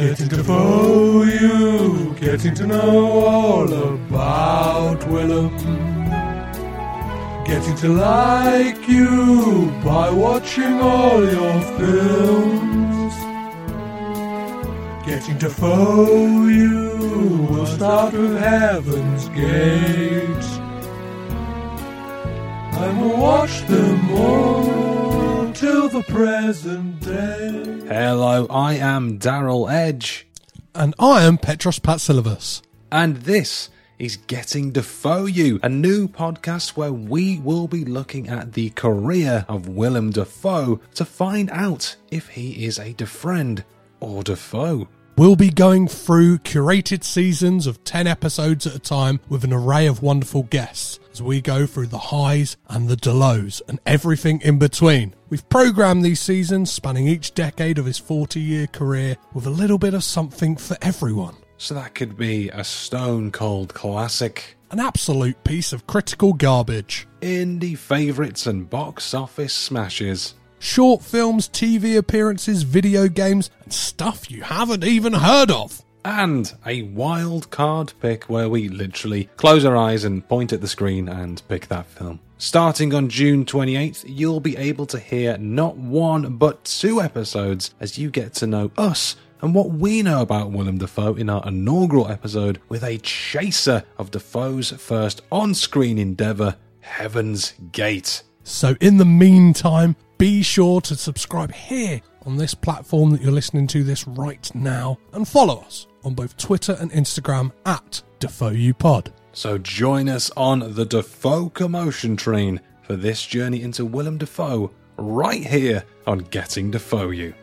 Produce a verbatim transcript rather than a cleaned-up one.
Getting to know you, getting to know all about Willem. Getting to like you by watching all your films. Getting to know you, we'll start with Heaven's Gate. And we'll watch them all. Till the present day. Hello, I am Darryl Edge. And I am Petros Patsilivas. And this is Getting Dafoe You, a new podcast where we will be looking at the career of Willem Dafoe to find out if he is a DaFriend or Dafoe. We'll be going through curated seasons of ten episodes at a time with an array of wonderful guests. As we go through the highs and the lows and everything in between. We've programmed these seasons spanning each decade of his forty-year career with a little bit of something for everyone. So that could be a stone-cold classic. An absolute piece of critical garbage. Indie favourites and box office smashes. Short films, T V appearances, video games, and stuff you haven't even heard of. And a wild card pick where we literally close our eyes and point at the screen and pick that film. Starting on June twenty-eighth, you'll be able to hear not one but two episodes as you get to know us and what we know about Willem Dafoe in our inaugural episode with a chaser of Dafoe's first on-screen endeavour, Heaven's Gate. So in the meantime, be sure to subscribe here on this platform that you're listening to this right now and follow us on both Twitter and Instagram at DafoeYouPod. So join us on the Dafoe commotion train for this journey into Willem Dafoe right here on Getting Dafoe You.